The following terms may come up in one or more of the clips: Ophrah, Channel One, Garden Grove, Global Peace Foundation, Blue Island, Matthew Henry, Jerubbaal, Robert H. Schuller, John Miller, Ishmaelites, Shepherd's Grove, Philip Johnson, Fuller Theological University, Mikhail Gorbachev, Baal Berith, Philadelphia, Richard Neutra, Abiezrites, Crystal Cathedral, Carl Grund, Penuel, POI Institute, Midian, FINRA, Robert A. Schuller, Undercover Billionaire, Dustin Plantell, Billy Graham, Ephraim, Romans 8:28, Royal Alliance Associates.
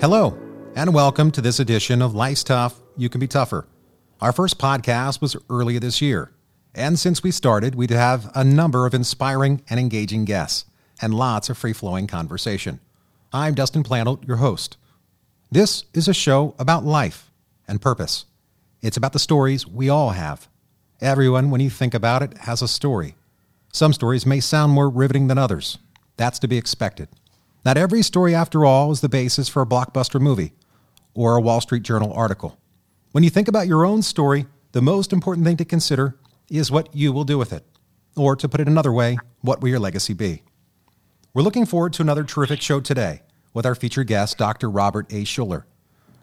Hello, and welcome to this edition of Life's Tough, You Can Be Tougher. Our first podcast was earlier this year, and since we started, we have a number of inspiring and engaging guests, and lots of free-flowing conversation. I'm Dustin Plantell, your host. This is a show about life and purpose. It's about the stories we all have. Everyone, when you think about it, has a story. Some stories may sound more riveting than others. That's to be expected. Not every story, after all, is the basis for a blockbuster movie or a Wall Street Journal article. When you think about your own story, the most important thing to consider is what you will do with it, or to put it another way, what will your legacy be? We're looking forward to another terrific show today with our featured guest, Dr. Robert A. Schuller.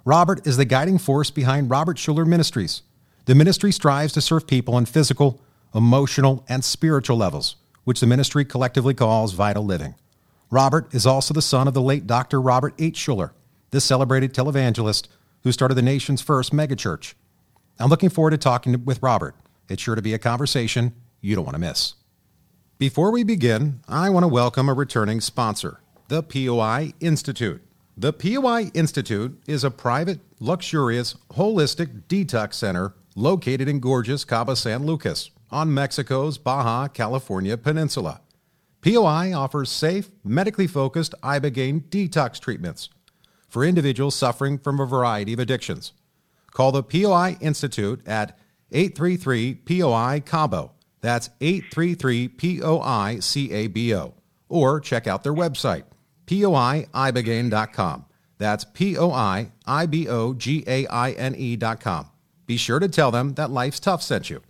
Robert is the guiding force behind Robert Schuller Ministries. The ministry strives to serve people on physical, emotional, and spiritual levels, which the ministry collectively calls vital living. Robert is also the son of the late Dr. Robert H. Schuller, this celebrated televangelist who started the nation's first megachurch. I'm looking forward to talking with Robert. It's sure to be a conversation you don't want to miss. Before we begin, I want to welcome a returning sponsor, the POI Institute. The POI Institute is a private, luxurious, holistic detox center located in gorgeous Cabo San Lucas on Mexico's Baja California Peninsula. POI offers safe, medically focused Ibogaine detox treatments for individuals suffering from a variety of addictions. Call the POI Institute at 833-POI-CABO. That's 833-POI-CABO. Or check out their website, poiibogaine.com. That's poiibogaine.com. Be sure to tell them that Life's Tough sent you.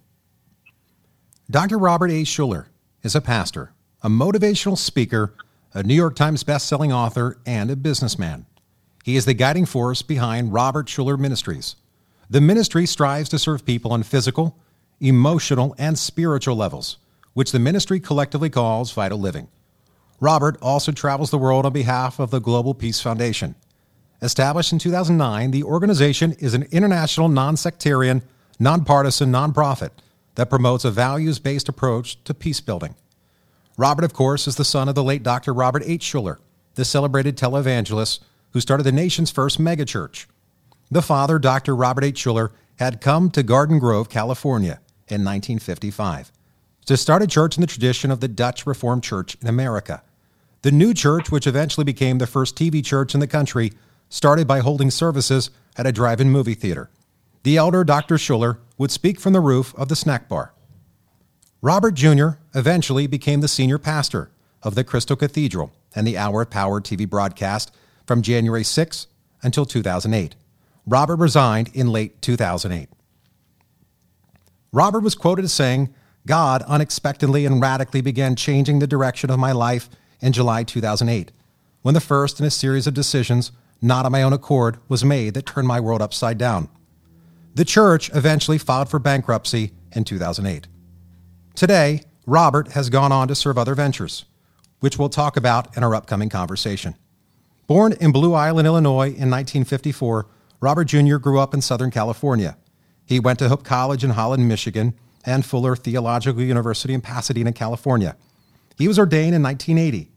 Dr. Robert A. Schuller is a pastor, a motivational speaker, a New York Times best-selling author, and a businessman. He is the guiding force behind Robert Schuller Ministries. The ministry strives to serve people on physical, emotional, and spiritual levels, which the ministry collectively calls vital living. Robert also travels the world on behalf of the Global Peace Foundation. Established in 2009, the organization is an international, non-sectarian, nonpartisan nonprofit that promotes a values-based approach to peace building. Robert, of course, is the son of the late Dr. Robert H. Schuller, the celebrated televangelist who started the nation's first megachurch. The father, Dr. Robert H. Schuller, had come to Garden Grove, California in 1955 to start a church in the tradition of the Dutch Reformed Church in America. The new church, which eventually became the first TV church in the country, started by holding services at a drive-in movie theater. The elder, Dr. Schuller, would speak from the roof of the snack bar. Robert Jr. eventually became the senior pastor of the Crystal Cathedral and the Hour of Power TV broadcast from January 6 until 2008. Robert resigned in late 2008. Robert was quoted as saying, "God unexpectedly and radically began changing the direction of my life in July 2008, when the first in a series of decisions, not on my own accord, was made that turned my world upside down." The church eventually filed for bankruptcy in 2008. Today, Robert has gone on to serve other ventures, which we'll talk about in our upcoming conversation. Born in Blue Island, Illinois in 1954, Robert Jr. grew up in Southern California. He went to Hope College in Holland, Michigan, and Fuller Theological University in Pasadena, California. He was ordained in 1980.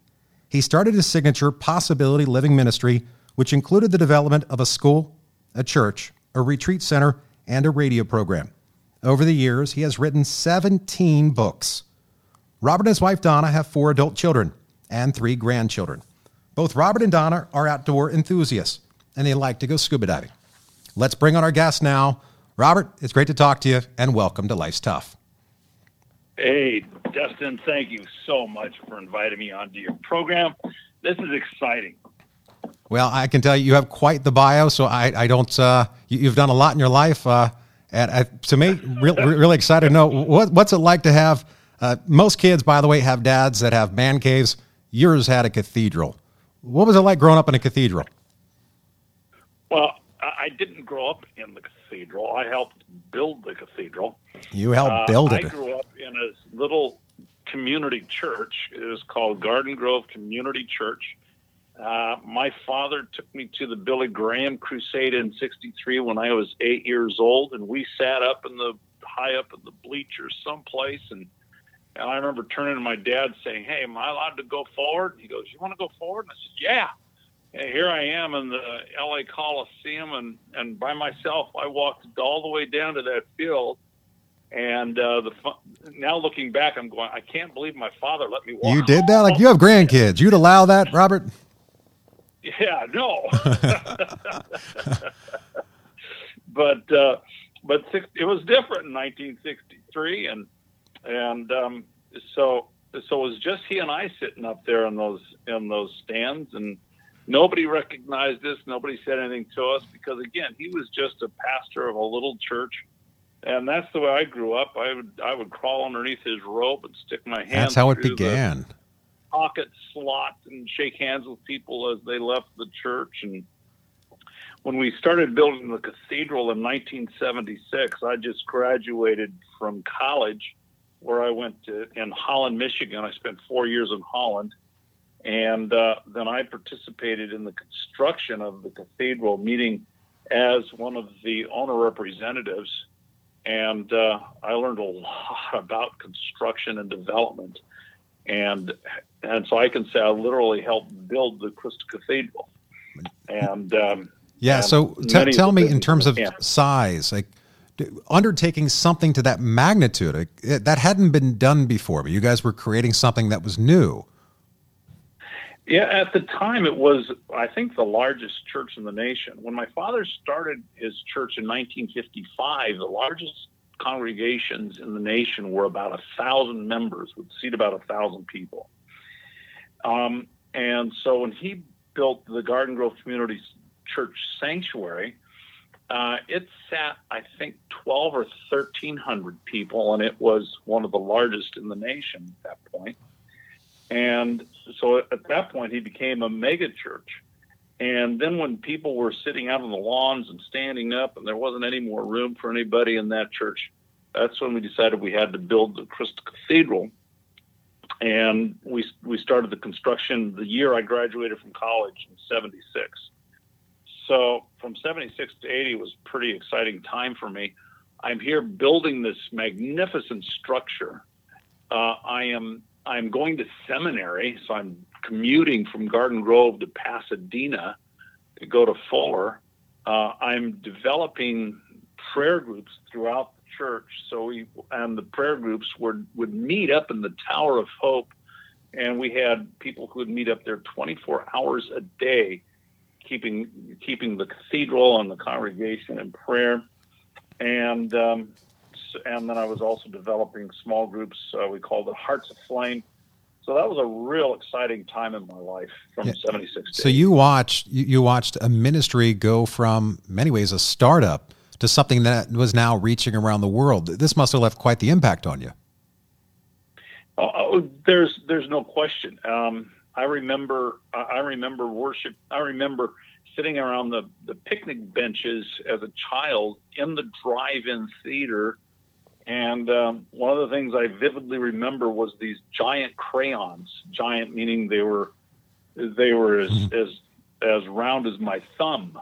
He started his signature Possibility Living Ministry, which included the development of a school, a church, a retreat center, and a radio program. Over the years, he has written 17 books. Robert and his wife, Donna, have 4 adult children and 3 grandchildren. Both Robert and Donna are outdoor enthusiasts, and they like to go scuba diving. Let's bring on our guest now. Robert, it's great to talk to you, and welcome to Life's Tough. Hey, Dustin, thank you so much for inviting me onto your program. This is exciting. Well, I can tell you have quite the bio, so I don't. You've done a lot in your life. To me, really excited to know what's it like to have, most kids, by the way, have dads that have man caves. Yours had a cathedral. What was it like growing up in a cathedral? Well, I didn't grow up in the cathedral. I helped build the cathedral. You helped build it. I grew up in a little community church. It was called Garden Grove Community Church. My father took me to the Billy Graham crusade in 1963 when I was 8 years old, and we sat up in the high up in the bleachers someplace. And I remember turning to my dad saying, "Hey, am I allowed to go forward?" And he goes, "You want to go forward?" And I said, "Yeah." And here I am in the LA Coliseum, and by myself, I walked all the way down to that field. And now looking back, I'm going, I can't believe my father let me walk. You did that? Like, you have grandkids. You'd allow that, Robert? Yeah, no. But it was different in 1963, so it was just he and I sitting up there in those stands, and nobody recognized us. Nobody said anything to us because, again, he was just a pastor of a little church, and that's the way I grew up. I would crawl underneath his robe and stick my hand. That's how it began. Pocket slot and shake hands with people as they left the church. And when we started building the cathedral in 1976, I just graduated from college, where I went to in Holland, Michigan. I spent 4 years in Holland, and then I participated in the construction of the cathedral, meeting as one of the owner representatives, and I learned a lot about construction and development. And so I can say I literally helped build the Crystal Cathedral. Tell me in terms of size, like undertaking something to that magnitude, like, that hadn't been done before, but you guys were creating something that was new. Yeah, at the time it was, I think, the largest church in the nation. When my father started his church in 1955, the largest congregations in the nation were about 1,000 members, would seat about 1,000 people. And so when he built the Garden Grove Community Church Sanctuary, it sat, I think, 12 or 1,300 people, and it was one of the largest in the nation at that point. And so at that point, he became a mega church. And then when people were sitting out on the lawns and standing up and there wasn't any more room for anybody in that church, that's when we decided we had to build the Crystal Cathedral. And we started the construction the year I graduated from college in 76. So from 76 to 80 was a pretty exciting time for me. I'm here building this magnificent structure. I'm going to seminary, so I'm commuting from Garden Grove to Pasadena to go to Fuller. I'm developing prayer groups throughout the church. So the prayer groups would meet up in the Tower of Hope, and we had people who would meet up there 24 hours a day, keeping the cathedral and the congregation in prayer. And then I was also developing small groups. We called it Hearts of Flame. So that was a real exciting time in my life from 76 to 80. So you watched a ministry go from, in many ways, a startup to something that was now reaching around the world. This must have left quite the impact on you. Oh, there's no question. I remember worship. I remember sitting around the picnic benches as a child in the drive-in theater. And one of the things I vividly remember was these giant crayons. Giant meaning they were as round as my thumb,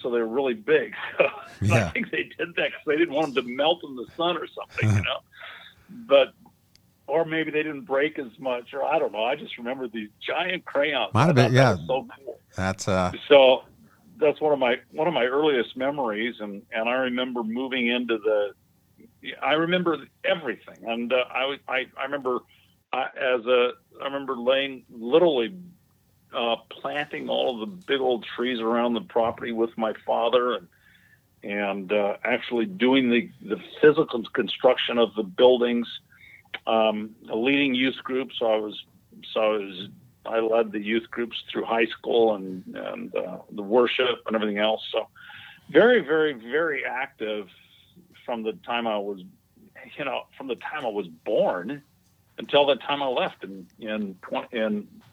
so they were really big. Yeah. I think they did that because they didn't want them to melt in the sun or something, you know. But or maybe they didn't break as much, or I don't know. I just remember these giant crayons. Might have been, yeah. That was so cool. So that's one of my earliest memories, and I remember moving into the. I remember everything, and I remember laying literally planting all of the big old trees around the property with my father, and actually doing the physical construction of the buildings, a leading youth group. I led the youth groups through high school and the worship and everything else. So very, very, very active. From the time I was born until the time I left in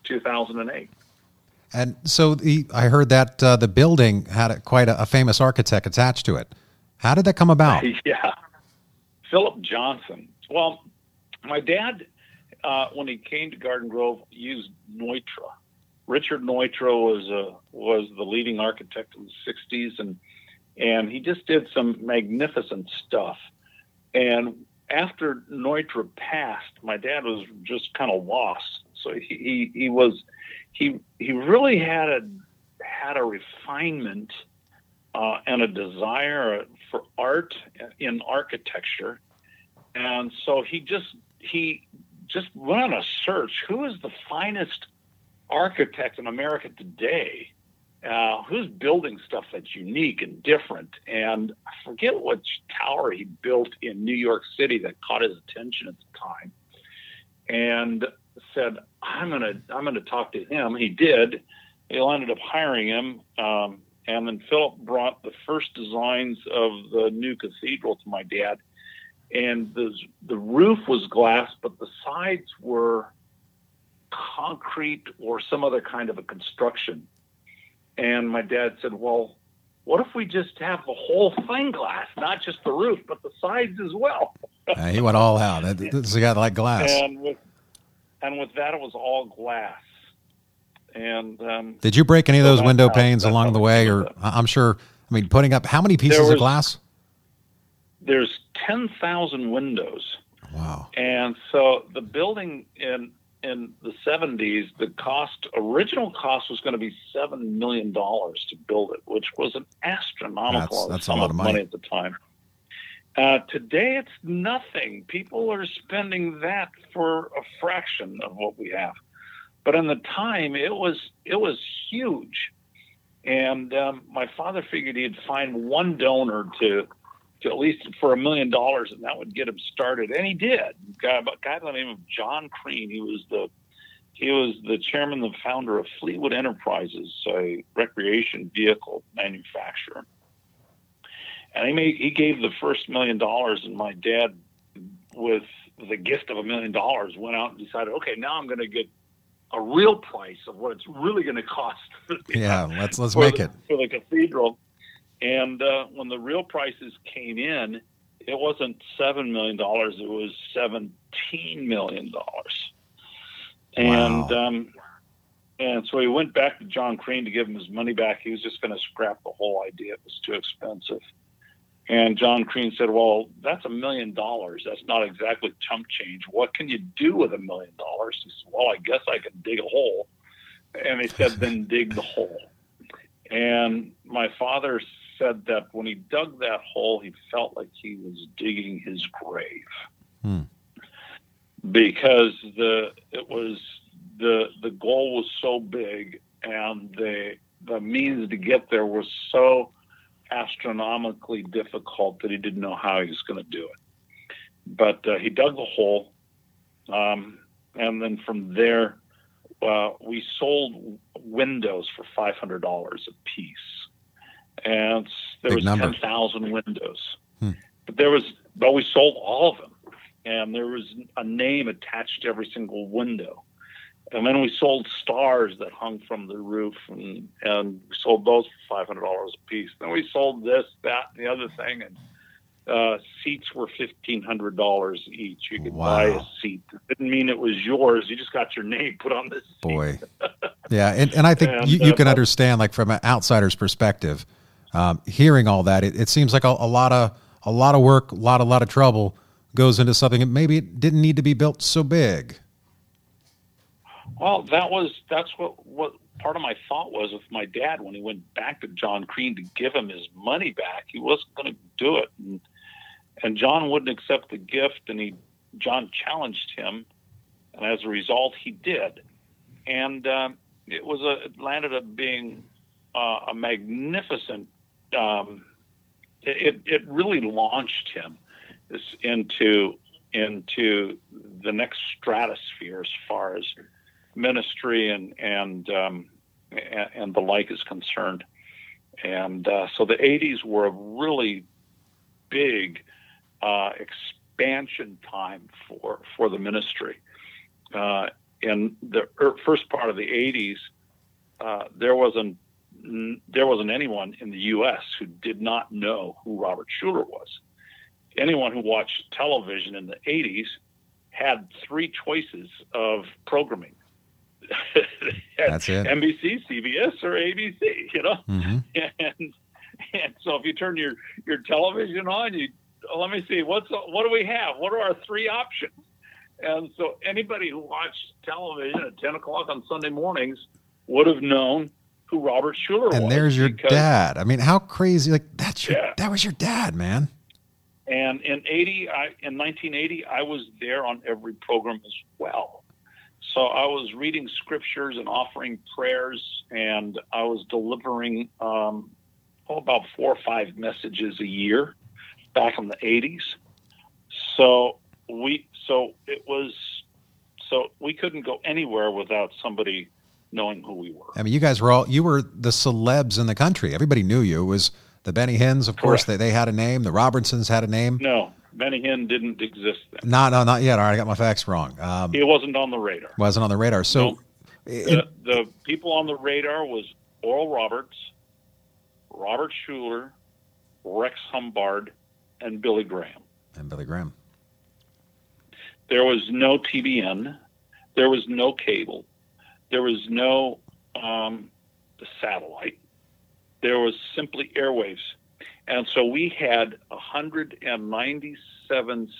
2008. And so I heard that the building had quite a famous architect attached to it. How did that come about? Yeah, Philip Johnson. Well, my dad, when he came to Garden Grove, used Neutra. Richard Neutra was the leading architect in the 60s, and he just did some magnificent stuff. And after Neutra passed, my dad was just kind of lost. So he really had a refinement and a desire for art in architecture, and so he just went on a search. Who is the finest architect in America today? Who's building stuff that's unique and different? And I forget which tower he built in New York City that caught his attention at the time, and said, I'm gonna talk to him. He did. They ended up hiring him, and then Philip brought the first designs of the new cathedral to my dad. And the roof was glass, but the sides were concrete or some other kind of a construction. And my dad said, well, what if we just have the whole thing glass, not just the roof, but the sides as well? He went all out. This guy liked glass. And with that, it was all glass. And did you break any of those window panes along the way? Or I'm sure, I mean, putting up how many pieces of glass? There's 10,000 windows. Wow. And so the building in the 70s, the original cost was going to be $7 million to build it, which was an astronomical amount of money at the time. Today, it's nothing. People are spending that for a fraction of what we have. But in the time, it was huge. And my father figured he'd find one donor to at least for $1 million, and that would get him started. And he did. A guy by the name of John Crean. He was the chairman and founder of Fleetwood Enterprises, a recreation vehicle manufacturer. And he gave the first $1 million, and my dad, with the gift of $1 million, went out and decided, okay, now I'm going to get a real price of what it's really going to cost. Let's make it for the cathedral. And when the real prices came in, it wasn't $7 million. It was $17 million. And, wow. And so he went back to John Crean to give him his money back. He was just going to scrap the whole idea. It was too expensive. And John Crean said, well, that's $1 million. That's not exactly chump change. What can you do with $1 million? He said, well, I guess I can dig a hole. And he said, then dig the hole. And my father said that when he dug that hole, he felt like he was digging his grave. Because it was the goal was so big, and the means to get there was so astronomically difficult that he didn't know how he was going to do it. But he dug the hole, and then from there, we sold windows for $500 a pice. And there was 10,000 windows. But we sold all of them. And there was a name attached to every single window. And then we sold stars that hung from the roof, and we sold those for $500 a piece. Then we sold this, that, and the other thing. And seats were $1,500 each. You could buy a seat. It didn't mean it was yours. You just got your name put on this seat. Boy. Yeah, and I think you can understand, like, from an outsider's perspective, hearing all that, it seems like a lot of work, a lot of trouble goes into something that maybe it didn't need to be built so big. Well, that's what part of my thought was with my dad when he went back to John Crean to give him his money back. He wasn't going to do it, and John wouldn't accept the gift, and John challenged him, and as a result, he did. And it landed up being a magnificent. It really launched him into the next stratosphere as far as ministry and the like is concerned. And so the 80s were a really big expansion time for the ministry. In the first part of the 80s, there wasn't anyone in the U.S. who did not know who Robert Schuller was. Anyone who watched television in the 80s had three choices of programming. That's it. NBC, CBS, or ABC, And so if you turn your television on, let me see, what do we have? What are our three options? And so anybody who watched television at 10 o'clock on Sunday mornings would have known who Robert Schuller was. And there's your dad. I mean, how crazy, like, that was your dad, man. And in 1980, I was there on every program as well. So I was reading scriptures and offering prayers, and I was delivering about 4 or 5 messages a year back in the 80s. So we couldn't go anywhere without somebody knowing who we were. I mean, you guys were you were the celebs in the country. Everybody knew you. It was the Benny Hinn's, of course, they had a name. The Robertsons had a name. No, Benny Hinn didn't exist then. No, not yet. All right, I got my facts wrong. It wasn't on the radar. So no. The people on the radar was Oral Roberts, Robert Schuller, Rex Humbard, and Billy Graham. There was no TBN. There was no cable. There was no satellite. There was simply airwaves. And so we had 197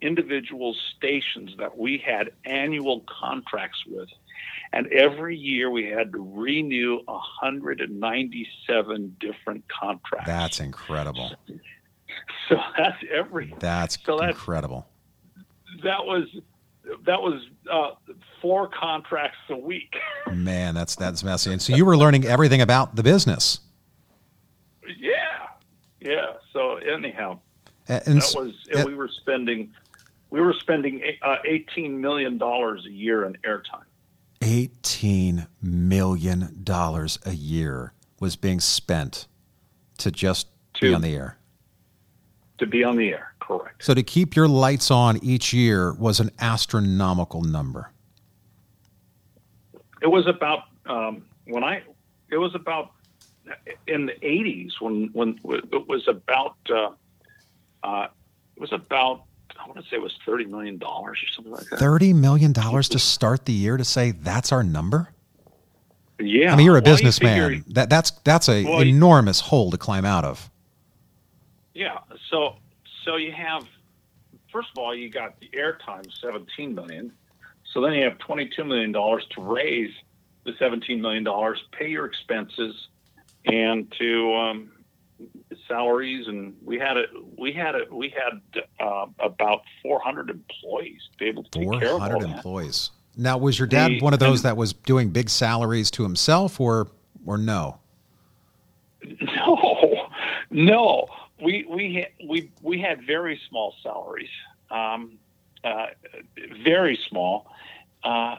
individual stations that we had annual contracts with. And every year we had to renew 197 different contracts. That's incredible. So that's every. That's incredible. That was 4 contracts a week. Man, that's messy. And so you were learning everything about the business. Yeah. So anyhow, we were spending $18 million a year in airtime. $18 million a year was being spent to just be on the air. To be on the air, correct. So to keep your lights on each year was an astronomical number. It was about in the 80s when it was about I want to say it was $30 million or something like that. $30 million to start the year, to say that's our number? Yeah. I mean, you're a businessman. That's an enormous hole to climb out of. Yeah, so you have, first of all, you got the airtime, $17 million. So then you have $22 million to raise the $17 million, pay your expenses, and to salaries. And we had about 400 employees to be able to take care of all that. 400 employees. Now, was your dad one of those that was doing big salaries to himself, or no? No. We had very small salaries, very small.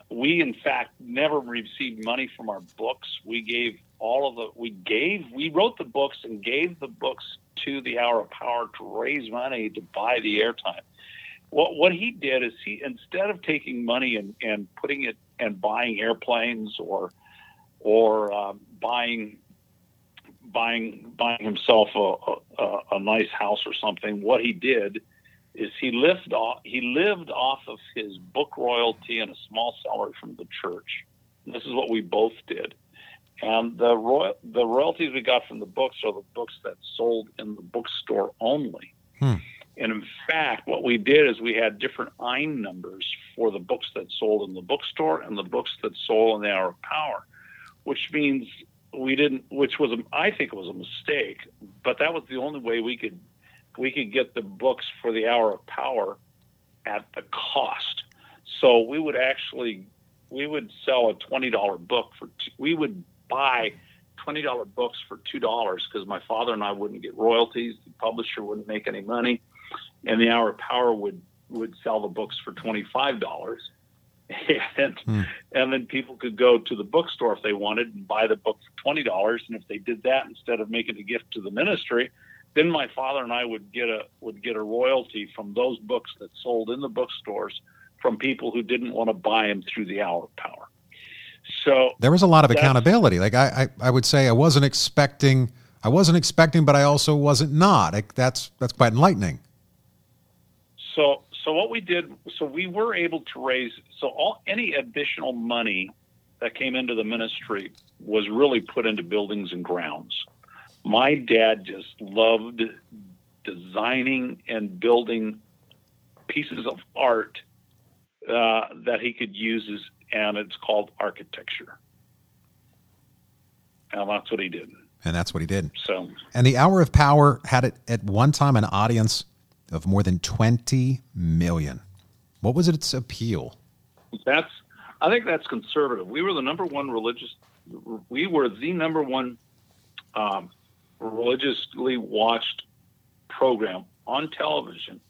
We in fact never received money from our books. We wrote the books and gave the books to the Hour of Power to raise money to buy the airtime. What he did is he, instead of taking money and putting it and buying airplanes or buying himself a nice house or something, what he did is he lived off of his book royalty and a small salary from the church. And this is what we both did. And the royalties we got from the books are the books that sold in the bookstore only. And in fact, what we did is we had different IN numbers for the books that sold in the bookstore and the books that sold in the Hour of Power, which means I think it was a mistake, but that was the only way we could get the books for the Hour of Power at the cost. So we would sell a $20 book we would buy $20 books for $2 because my father and I wouldn't get royalties. The publisher wouldn't make any money, and the Hour of Power would sell the books for $25. And then people could go to the bookstore if they wanted and buy the book for $20. And if they did that instead of making a gift to the ministry, then my father and I would get a royalty from those books that sold in the bookstores from people who didn't want to buy them through the Hour of Power. So there was a lot of accountability. Like I would say, I wasn't expecting, but I also wasn't not. Like that's quite enlightening. So what we did, we were able to raise, any additional money that came into the ministry was really put into buildings and grounds. My dad just loved designing and building pieces of art that he could use, and it's called architecture. And that's what he did. And that's what he did. So, and the Hour of Power had at one time an audience of more than 20 million. What was its appeal? I think that's conservative. We were the number one religiously watched program on television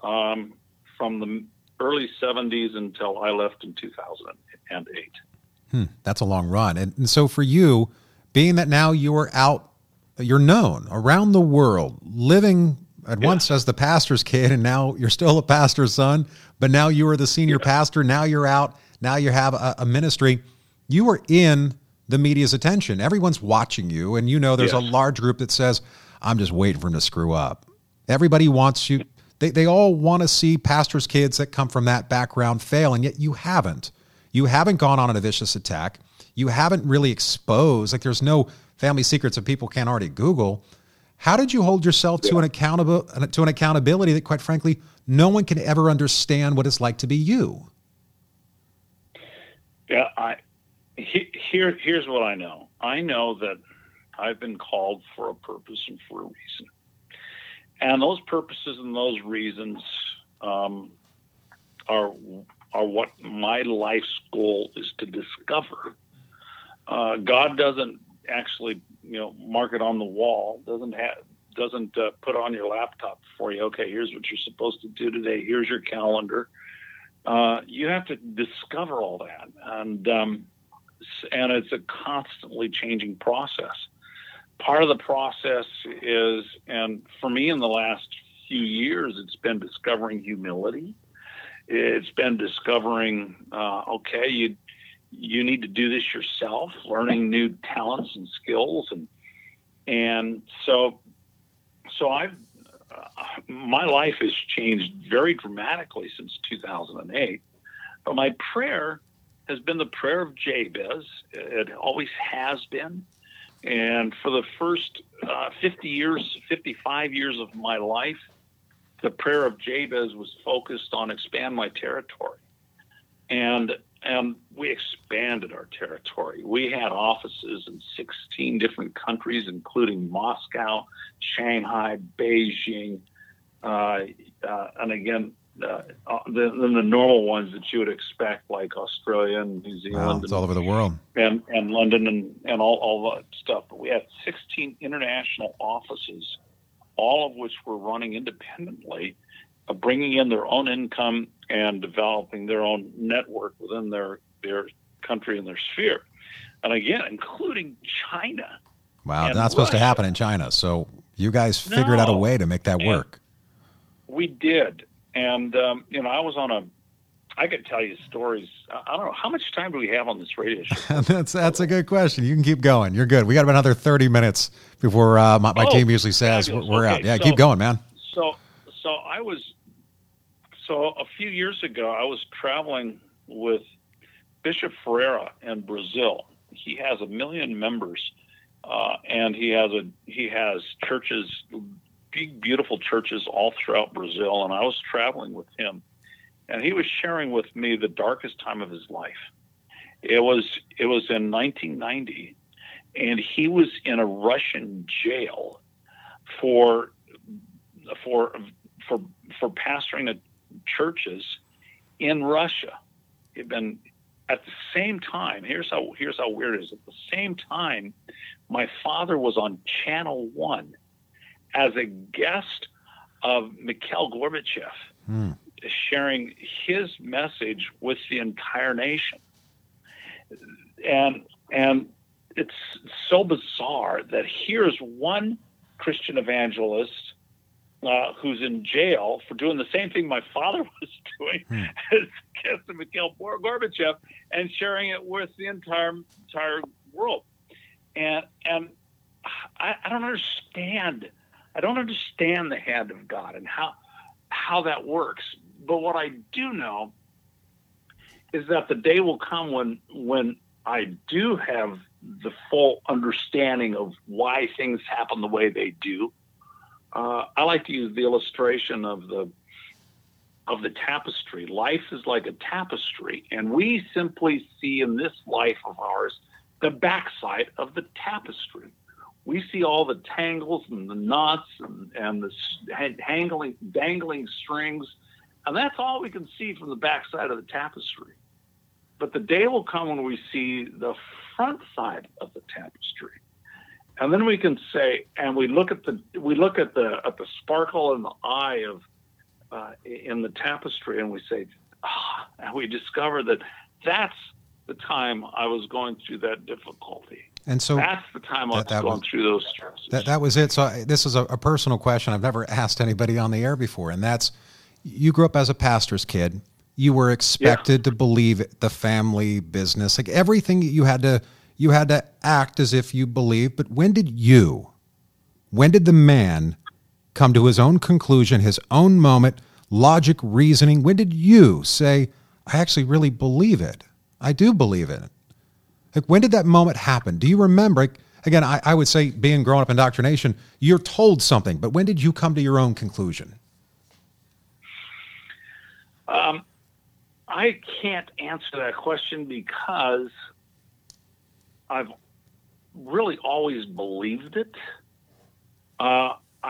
from the early 70s until I left in 2008. That's a long run. And so for you, being that now you are out, you're known around the world, living at once as the pastor's kid, and now you're still a pastor's son, but now you are the senior pastor. Now you're out. Now you have a ministry. You are in the media's attention. Everyone's watching you, and you know there's a large group that says, I'm just waiting for him to screw up. Everybody wants you. They all want to see pastors' kids that come from that background fail, and yet you haven't. You haven't gone on a vicious attack. You haven't really exposed. Like, there's no family secrets that people can't already Google. How did you hold yourself to an accountability that, quite frankly, no one can ever understand what it's like to be you? Yeah, here's what I know. I know that I've been called for a purpose and for a reason. And those purposes and those reasons are what my life's goal is to discover. God doesn't actually, mark it on the wall. Doesn't put on your laptop for you. Okay, here's what you're supposed to do today. Here's your calendar. You have to discover all that, and it's a constantly changing process. Part of the process is, and for me in the last few years, it's been discovering humility. It's been discovering, you need to do this yourself, learning new talents and skills. And so my life has changed very dramatically since 2008, but my prayer has been the prayer of Jabez. It always has been. And for the first 55 years of my life, the prayer of Jabez was focused on expand my territory. And we expanded our territory. We had offices in 16 different countries, including Moscow, Shanghai, Beijing, and the normal ones that you would expect, like Australia and New Zealand. Wow, it's all over the world. And London and all that stuff. But we had 16 international offices, all of which were running independently, bringing in their own income and developing their own network within their country and their sphere. And again, including China. Wow, not supposed to happen in China. So you guys figured out a way to make that work. We did. And, I could tell you stories. I don't know. How much time do we have on this radio show? That's a good question. You can keep going. You're good. We got another 30 minutes before my team usually says we're out. Yeah, so, keep going, man. So a few years ago, I was traveling with Bishop Ferreira in Brazil. He has 1 million members, and he has churches, big, beautiful churches all throughout Brazil, and I was traveling with him, and he was sharing with me the darkest time of his life. It was in 1990, and he was in a Russian jail for pastoring churches in Russia. He'd been at the same time. Here's how weird it is. At the same time, my father was on Channel One as a guest of Mikhail Gorbachev, sharing his message with the entire nation. And it's so bizarre that here's one Christian evangelist who's in jail for doing the same thing my father was doing as guest of Mikhail Gorbachev and sharing it with the entire world. And I don't understand. I don't understand the hand of God and how that works. But what I do know is that the day will come when I do have the full understanding of why things happen the way they do, I like to use the illustration of the tapestry. Life is like a tapestry, and we simply see in this life of ours the backside of the tapestry. We see all the tangles and the knots and the dangling strings, and that's all we can see from the backside of the tapestry. But the day will come when we see the front side of the tapestry. And then we can say, and we look at the sparkle in the eye of in the tapestry, and we say, and we discover that that's the time I was going through that difficulty. And so that's the time I was going through those stresses. That was it. So this is a personal question I've never asked anybody on the air before, and that's, you grew up as a pastor's kid. You were expected to believe it, the family business, like everything you had to act as if you believed. But when did the man come to his own conclusion, his own moment, logic, reasoning? When did you say, I actually really believe it? I do believe it. Like, when did that moment happen? Do you remember? Like, again, I would say, being grown up in indoctrination, you're told something, but when did you come to your own conclusion? I can't answer that question because I've really always believed it. I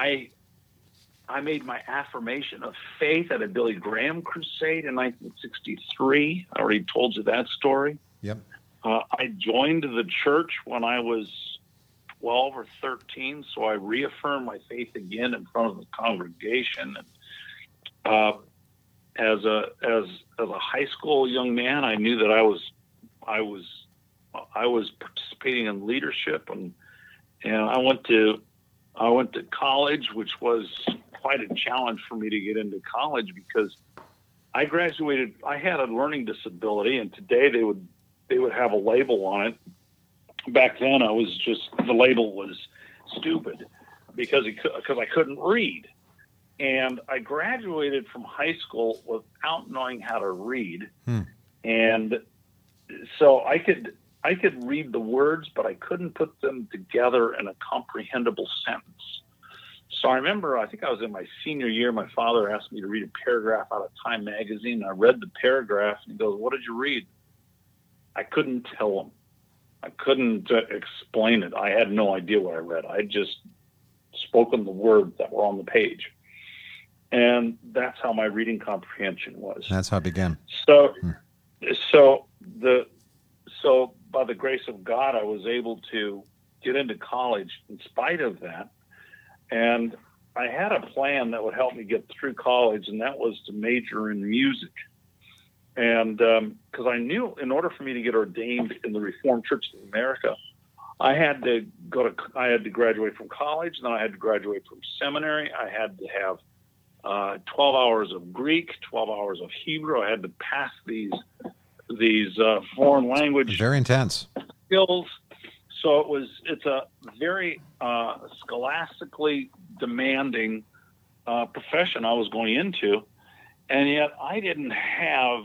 made my affirmation of faith at a Billy Graham crusade in 1963. I already told you that story. Yep. I joined the church when I was 12 or 13, so I reaffirmed my faith again in front of the congregation. As a high school young man, I knew that I was participating in leadership, and I went to college, which was quite a challenge for me to get into college because I graduated. I had a learning disability, and today they would have a label on it. Back then, the label was stupid because I couldn't read. And I graduated from high school without knowing how to read. And so I could read the words, but I couldn't put them together in a comprehensible sentence. So I remember, I think I was in my senior year, my father asked me to read a paragraph out of Time magazine. I read the paragraph, and he goes, "What did you read?" I couldn't tell him. I couldn't explain it. I had no idea what I read. I just spoken the words that were on the page. And that's how my reading comprehension was. That's how it began. So by the grace of God, I was able to get into college in spite of that. And I had a plan that would help me get through college, and that was to major in music. And because I knew in order for me to get ordained in the Reformed Church of America, I had to graduate from college, and then I had to graduate from seminary. I had to have 12 hours of Greek, 12 hours of Hebrew. I had to pass these foreign language, very intense skills. So it's a very scholastically demanding profession I was going into, and yet I didn't have.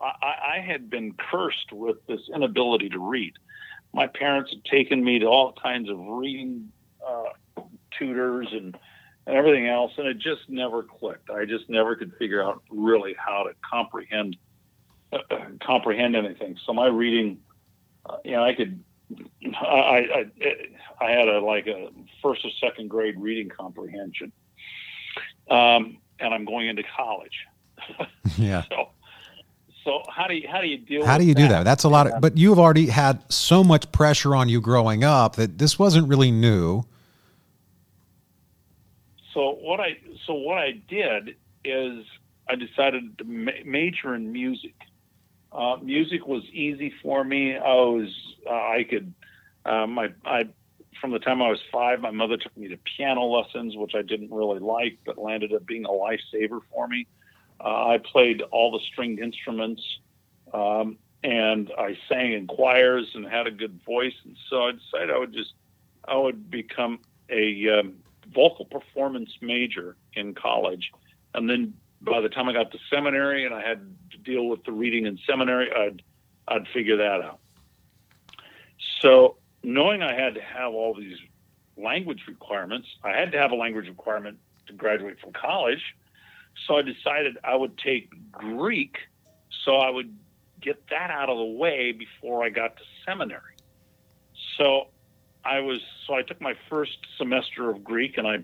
I had been cursed with this inability to read. My parents had taken me to all kinds of reading tutors and everything else, and it just never clicked. I just never could figure out really how to comprehend anything. So my reading, I had a first or second grade reading comprehension, and I'm going into college. Yeah. So how do you deal? How with do you that? Do that? That's a lot of. But you've already had so much pressure on you growing up that this wasn't really new. So what I did is I decided to major in music. Music was easy for me. From the time I was 5, my mother took me to piano lessons, which I didn't really like, but landed up being a lifesaver for me. I played all the stringed instruments, and I sang in choirs and had a good voice. And so I decided I would become a vocal performance major in college. And then by the time I got to seminary and I had to deal with the reading in seminary, I'd figure that out. So knowing I had to have all these language requirements. I had to have a language requirement to graduate from college. So I decided I would take Greek so I would get that out of the way before I got to seminary. So I took my first semester of Greek and I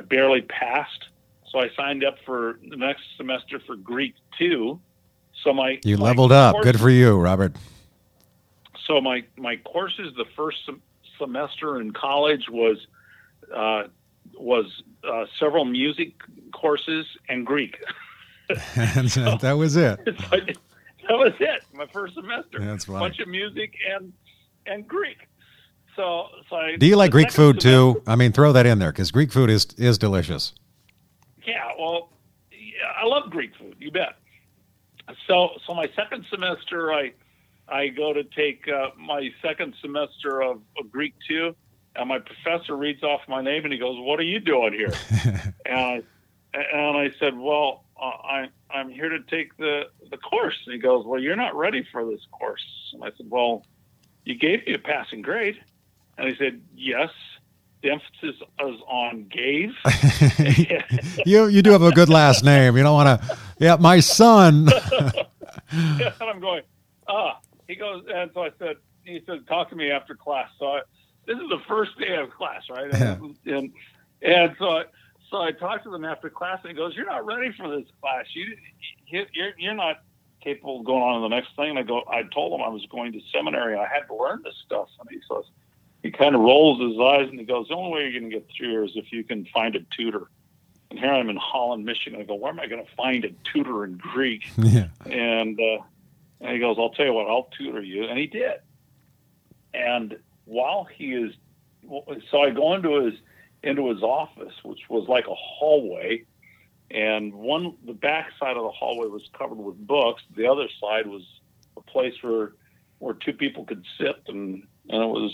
barely passed. So I signed up for the next semester for Greek 2. So you leveled up. Good for you, Robert. So my courses the first semester in college was several music courses and Greek. And so that was it. That was it. My first semester. That's right. A bunch of music and Greek. So do you like Greek food too? I mean, throw that in there because Greek food is delicious. Yeah, well, I love Greek food. You bet. So my second semester, I go to take my second semester of Greek 2, and my professor reads off my name, and he goes, "What are you doing here?" and I said, "Well, I'm here to take the course." And he goes, "Well, you're not ready for this course." And I said, "Well, you gave me a passing grade." And he said, "Yes. The emphasis is on gave." you do have a good last name. You don't want to. Yeah, my son. And I'm going. He goes, and so I said. He said, "Talk to me after class." So this is the first day of class, right? Yeah. And so I talked to them after class, and he goes, "You're not ready for this class. You're not capable of going on to the next thing." And I go, I told him I was going to seminary. I had to learn this stuff, and he says. He kind of rolls his eyes and he goes, "The only way you're going to get through here is if you can find a tutor." And here I'm in Holland, Michigan. I go, "Where am I going to find a tutor in Greek?" Yeah. And he goes, "I'll tell you what, I'll tutor you." And he did. And while so I go into his office, which was like a hallway, and the back side of the hallway was covered with books. The other side was a place where two people could sit and you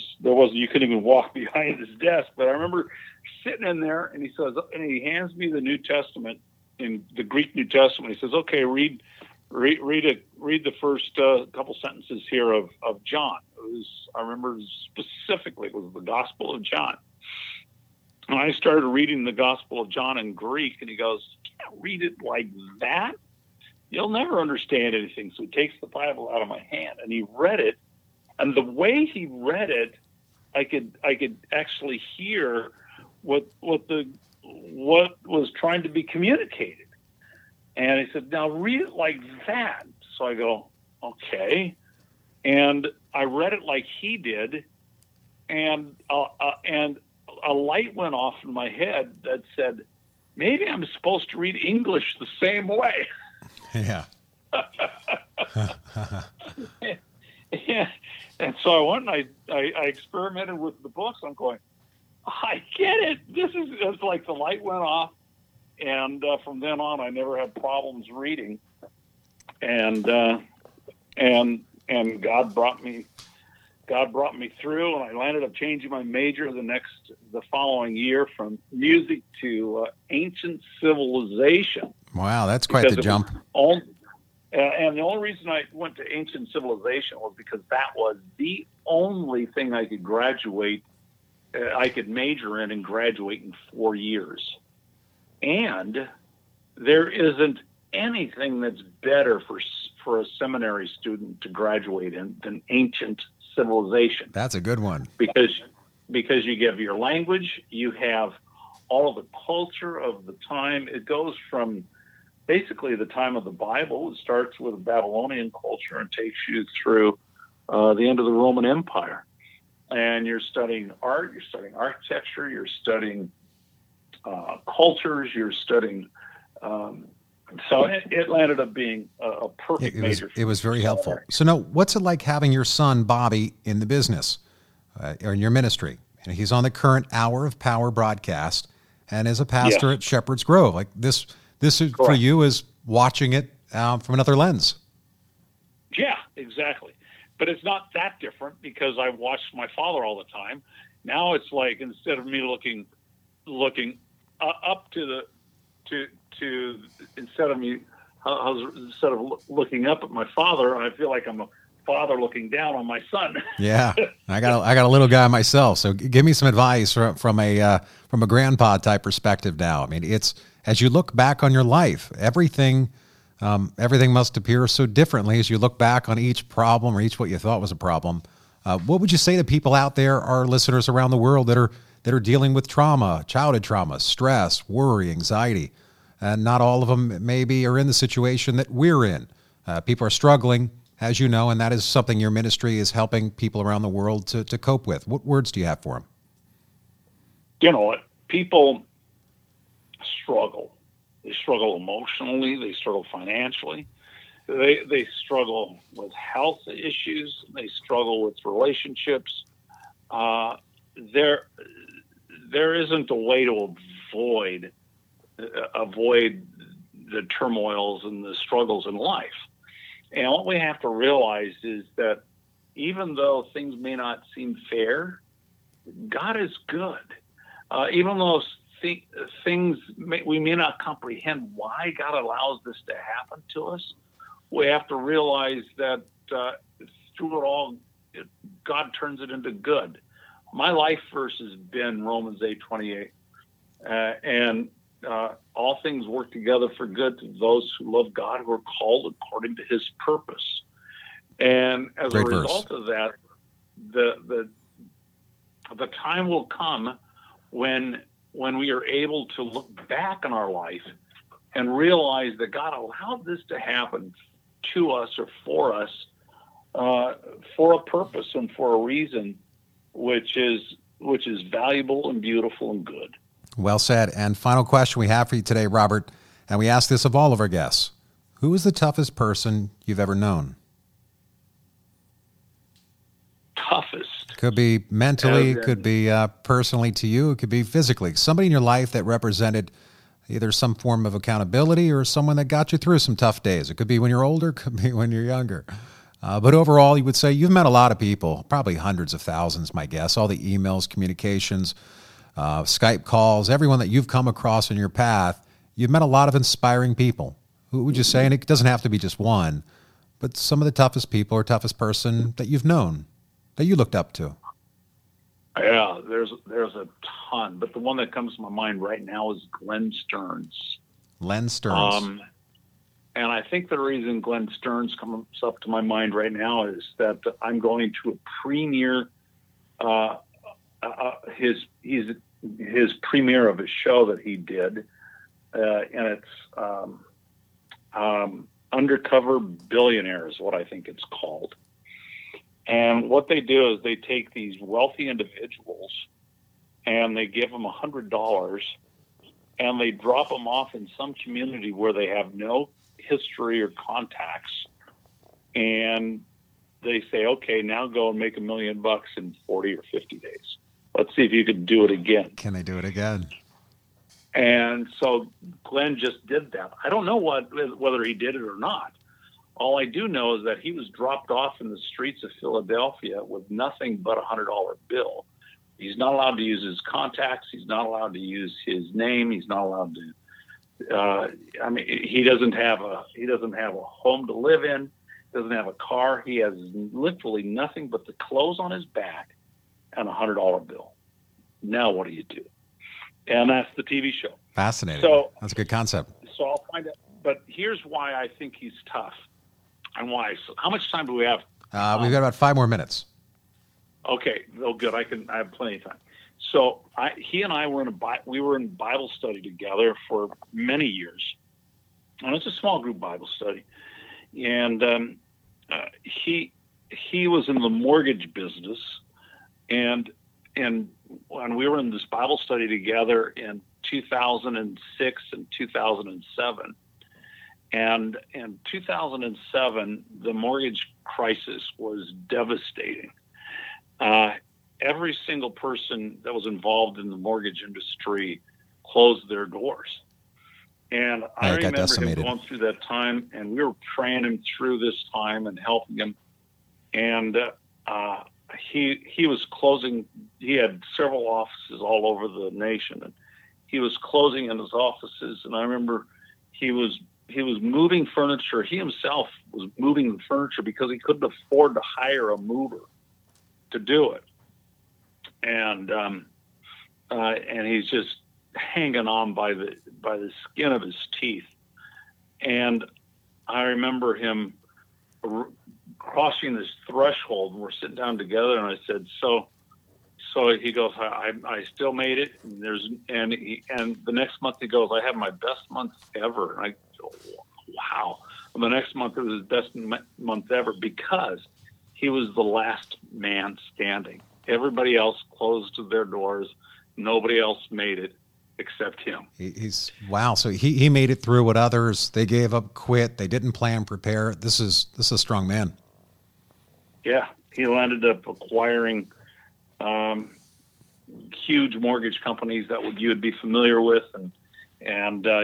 couldn't even walk behind his desk. But I remember sitting in there, and he says, and he hands me the New Testament, in the Greek New Testament. He says, "Okay, read the first couple sentences here of John." I remember specifically it was the Gospel of John. And I started reading the Gospel of John in Greek, and he goes, "You can't read it like that. You'll never understand anything." So he takes the Bible out of my hand, and he read it. And the way he read it, I could actually hear what was trying to be communicated. And he said, "Now read it like that." So I go, "Okay." And I read it like he did, and a light went off in my head that said, "Maybe I'm supposed to read English the same way." Yeah. Yeah. And so I went and I experimented with the books. I'm going, "I get it. This is," it's like the light went off. And from then on, I never had problems reading. And God brought me through, and I landed up changing my major the following year from music to ancient civilization. Wow, that's quite the jump. And the only reason I went to ancient civilization was because that was the only thing I could graduate, I could major in and graduate in 4 years. And there isn't anything that's better for a seminary student to graduate in than ancient civilization. That's a good one. Because you give your language, you have all of the culture of the time. It goes from basically the time of the Bible. It starts with Babylonian culture and takes you through the end of the Roman Empire. And you're studying art, you're studying architecture, you're studying cultures, you're studying... so it landed up being a perfect major. It was very helpful. So now, what's it like having your son, Bobby, in the business or in your ministry? And he's on the current Hour of Power broadcast and is a pastor at Shepherd's Grove. Like this... This is, for you is watching it from another lens. Yeah, exactly. But it's not that different because I watched my father all the time. Now it's like instead of me looking up to instead of looking up at my father, I feel like I'm father looking down on my son. Yeah, I got a little guy myself. So give me some advice from a grandpa type perspective now. I mean, it's as you look back on your life, everything must appear so differently as you look back on each problem or each what you thought was a problem. What would you say to people out there, our listeners around the world that are dealing with trauma, childhood trauma, stress, worry, anxiety, and not all of them maybe are in the situation that we're in. People are struggling, as you know, and that is something your ministry is helping people around the world to cope with. What words do you have for them? You know, people struggle. They struggle emotionally. They struggle financially. They struggle with health issues. They struggle with relationships. There isn't a way to avoid the turmoils and the struggles in life. And what we have to realize is that even though things may not seem fair, God is good. Even though we may not comprehend why God allows this to happen to us, we have to realize that through it all, God turns it into good. My life verse has been Romans 8:28, and all things work together for good to those who love God, who are called according to His purpose. And as Great a result verse. Of that, the time will come when we are able to look back on our life and realize that God allowed this to happen to us or for us for a purpose and for a reason, which is valuable and beautiful and good. Well said. And final question we have for you today, Robert, and we ask this of all of our guests. Who is the toughest person you've ever known? Toughest. Could be mentally, could be personally to you, it could be physically. Somebody in your life that represented either some form of accountability or someone that got you through some tough days. It could be when you're older, could be when you're younger. But overall, you would say you've met a lot of people, probably hundreds of thousands, my guess, all the emails, communications, Skype calls, everyone that you've come across in your path. You've met a lot of inspiring people. Who would you say, and it doesn't have to be just one, but some of the toughest people or toughest person that you've known, that you looked up to? Yeah, there's a ton, but the one that comes to my mind right now is Glenn Stearns. And I think the reason Glenn Stearns comes up to my mind right now is that I'm going to a premiere, his premiere of a show that he did, and it's Undercover Billionaire is what I think it's called. And what they do is they take these wealthy individuals and they give them $100 and they drop them off in some community where they have no history or contacts, and they say, okay, now go and make $1 million in 40 or 50 days. Let's see if you can do it again. Can I do it again? And so Glenn just did that. I don't know whether he did it or not. All I do know is that he was dropped off in the streets of Philadelphia with nothing but $100 bill. He's not allowed to use his contacts. He's not allowed to use his name. He's not allowed to he doesn't have a home to live in, doesn't have a car. He has literally nothing but the clothes on his back and $100 bill. Now what do you do? And that's the TV show. Fascinating. So that's a good concept. So I'll find out. But here's why I think he's tough and why. So how much time do we have? We've got about 5 more minutes. Okay. Oh, good. I have plenty of time. So he and I were in Bible study together for many years, and it's a small group Bible study. And he was in the mortgage business, and when we were in this Bible study together in 2006 and 2007, and in 2007 the mortgage crisis was devastating. Every single person that was involved in the mortgage industry closed their doors. And I remember him going through that time, and we were praying him through this time and helping him. And he was closing. He had several offices all over the nation, and he was closing in his offices. And I remember he was He was moving furniture. He himself was moving the furniture because he couldn't afford to hire a mover to do it. And he's just hanging on by the skin of his teeth. And I remember him crossing this threshold, and we're sitting down together, and I said, so he goes, I still made it. And the next month he goes, I had my best month ever. And I go, wow. And the next month it was his best month ever because he was the last man standing. Everybody else closed their doors. Nobody else made it except him. He's wow. So he made it through what others, they gave up, quit. They didn't plan, prepare. This is a strong man. Yeah. He ended up acquiring huge mortgage companies that you would be familiar with, and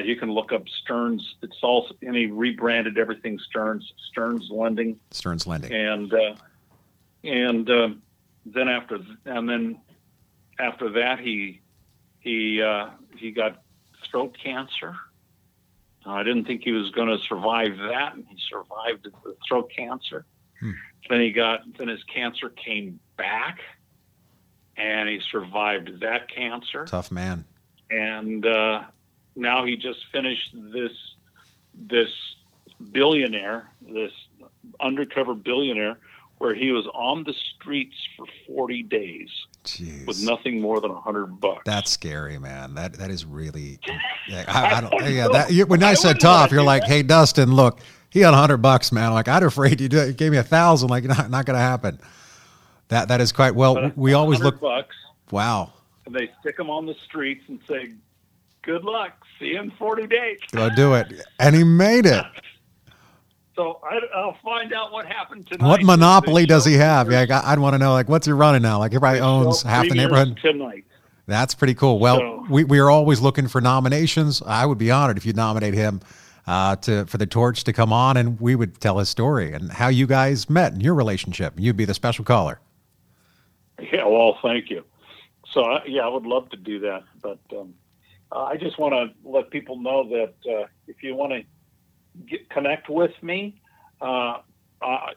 you can look up Stearns. It's all, and he rebranded everything Stearns Lending, and then after that he got throat cancer. I didn't think he was going to survive that, and he survived the throat cancer. Then his cancer came back. And he survived that cancer. Tough man. And now he just finished this billionaire, this undercover billionaire, where he was on the streets for 40 days. Jeez. With nothing more than $100. That's scary, man. That is really. I don't. Yeah. When I said tough, you're like, hey, Dustin, look, he had $100, man. I'm like, I'd afraid you did. Gave me 1,000. Like, not gonna happen. That is quite well. But we always look. $100, wow. And they stick them on the streets and say, "Good luck. See you in 40 days." Go do it, and he made it. So I'll find out what happened tonight. What monopoly does he have? Yeah, I'd want to know. Like, what's he running now? Like, he probably owns half the neighborhood tonight. That's pretty cool. Well, so, we are always looking for nominations. I would be honored if you nominate him for the torch to come on, and we would tell his story and how you guys met and your relationship. You'd be the special caller. Yeah, well, thank you. So, yeah, I would love to do that. But I just want to let people know that if you want to connect with me,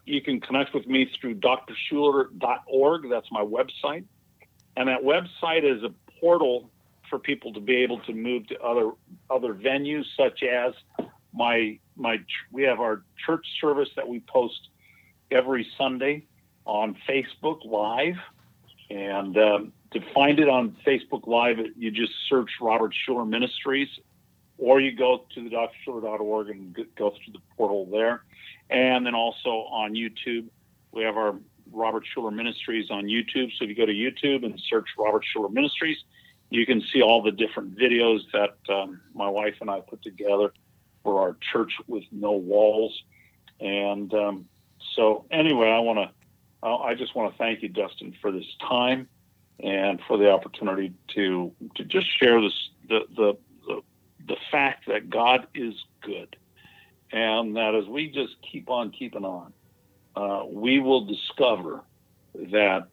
you can connect with me through drschuller.org. That's my website. And that website is a portal for people to be able to move to other venues, such as we have our church service that we post every Sunday on Facebook Live. And to find it on Facebook Live, you just search Robert Schuller Ministries, or you go to the drschuller.org and go through the portal there. And then also on YouTube, we have our Robert Schuller Ministries on YouTube. So if you go to YouTube and search Robert Schuller Ministries, you can see all the different videos that my wife and I put together for our Church with No Walls. And so anyway, I just want to thank you, Dustin, for this time and for the opportunity to just share this the fact that God is good, and that as we just keep on keeping on, we will discover that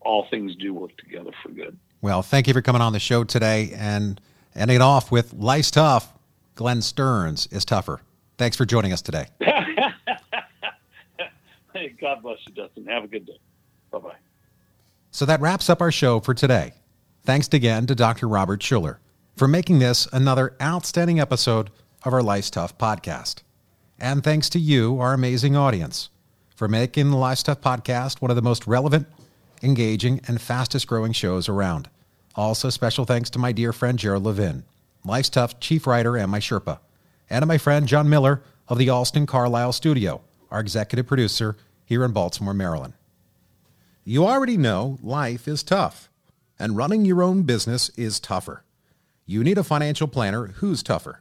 all things do work together for good. Well, thank you for coming on the show today, and ending it off with Life's Tough, Glenn Stearns is tougher. Thanks for joining us today. God bless you, Dustin. Have a good day. Bye-bye. So that wraps up our show for today. Thanks again to Dr. Robert Schuller for making this another outstanding episode of our Life's Tough podcast. And thanks to you, our amazing audience, for making the Life's Tough podcast one of the most relevant, engaging, and fastest-growing shows around. Also, special thanks to my dear friend Gerald Levin, Life's Tough chief writer and my Sherpa, and to my friend John Miller of the Alston Carlisle Studio, our executive producer here in Baltimore, Maryland. You already know life is tough, and running your own business is tougher. You need a financial planner who's tougher.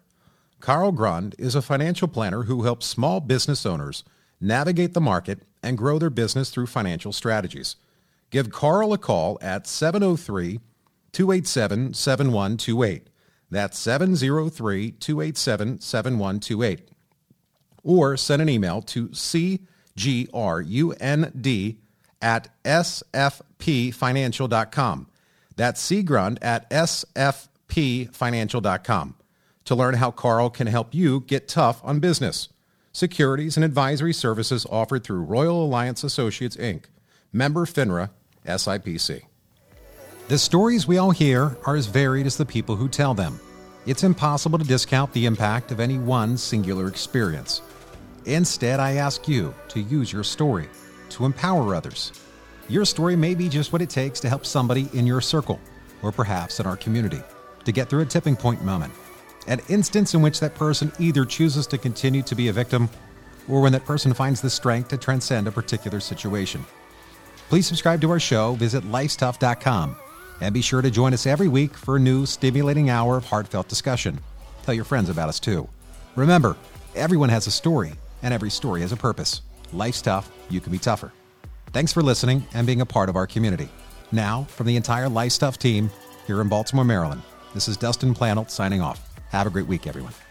Carl Grund is a financial planner who helps small business owners navigate the market and grow their business through financial strategies. Give Carl a call at 703-287-7128. That's 703-287-7128. Or send an email to cgrund@sfpfinancial.com. That's cgrund@sfpfinancial.com. to learn how Carl can help you get tough on business. Securities and advisory services offered through Royal Alliance Associates, Inc., member FINRA, SIPC. The stories we all hear are as varied as the people who tell them. It's impossible to discount the impact of any one singular experience. Instead, I ask you to use your story to empower others. Your story may be just what it takes to help somebody in your circle, or perhaps in our community, to get through a tipping point moment, an instance in which that person either chooses to continue to be a victim, or when that person finds the strength to transcend a particular situation. Please subscribe to our show, visit lifestuff.com. And be sure to join us every week for a new stimulating hour of heartfelt discussion. Tell your friends about us, too. Remember, everyone has a story, and every story has a purpose. Life's tough. You can be tougher. Thanks for listening and being a part of our community. Now, from the entire Life's Tough team here in Baltimore, Maryland, this is Dustin Plantell signing off. Have a great week, everyone.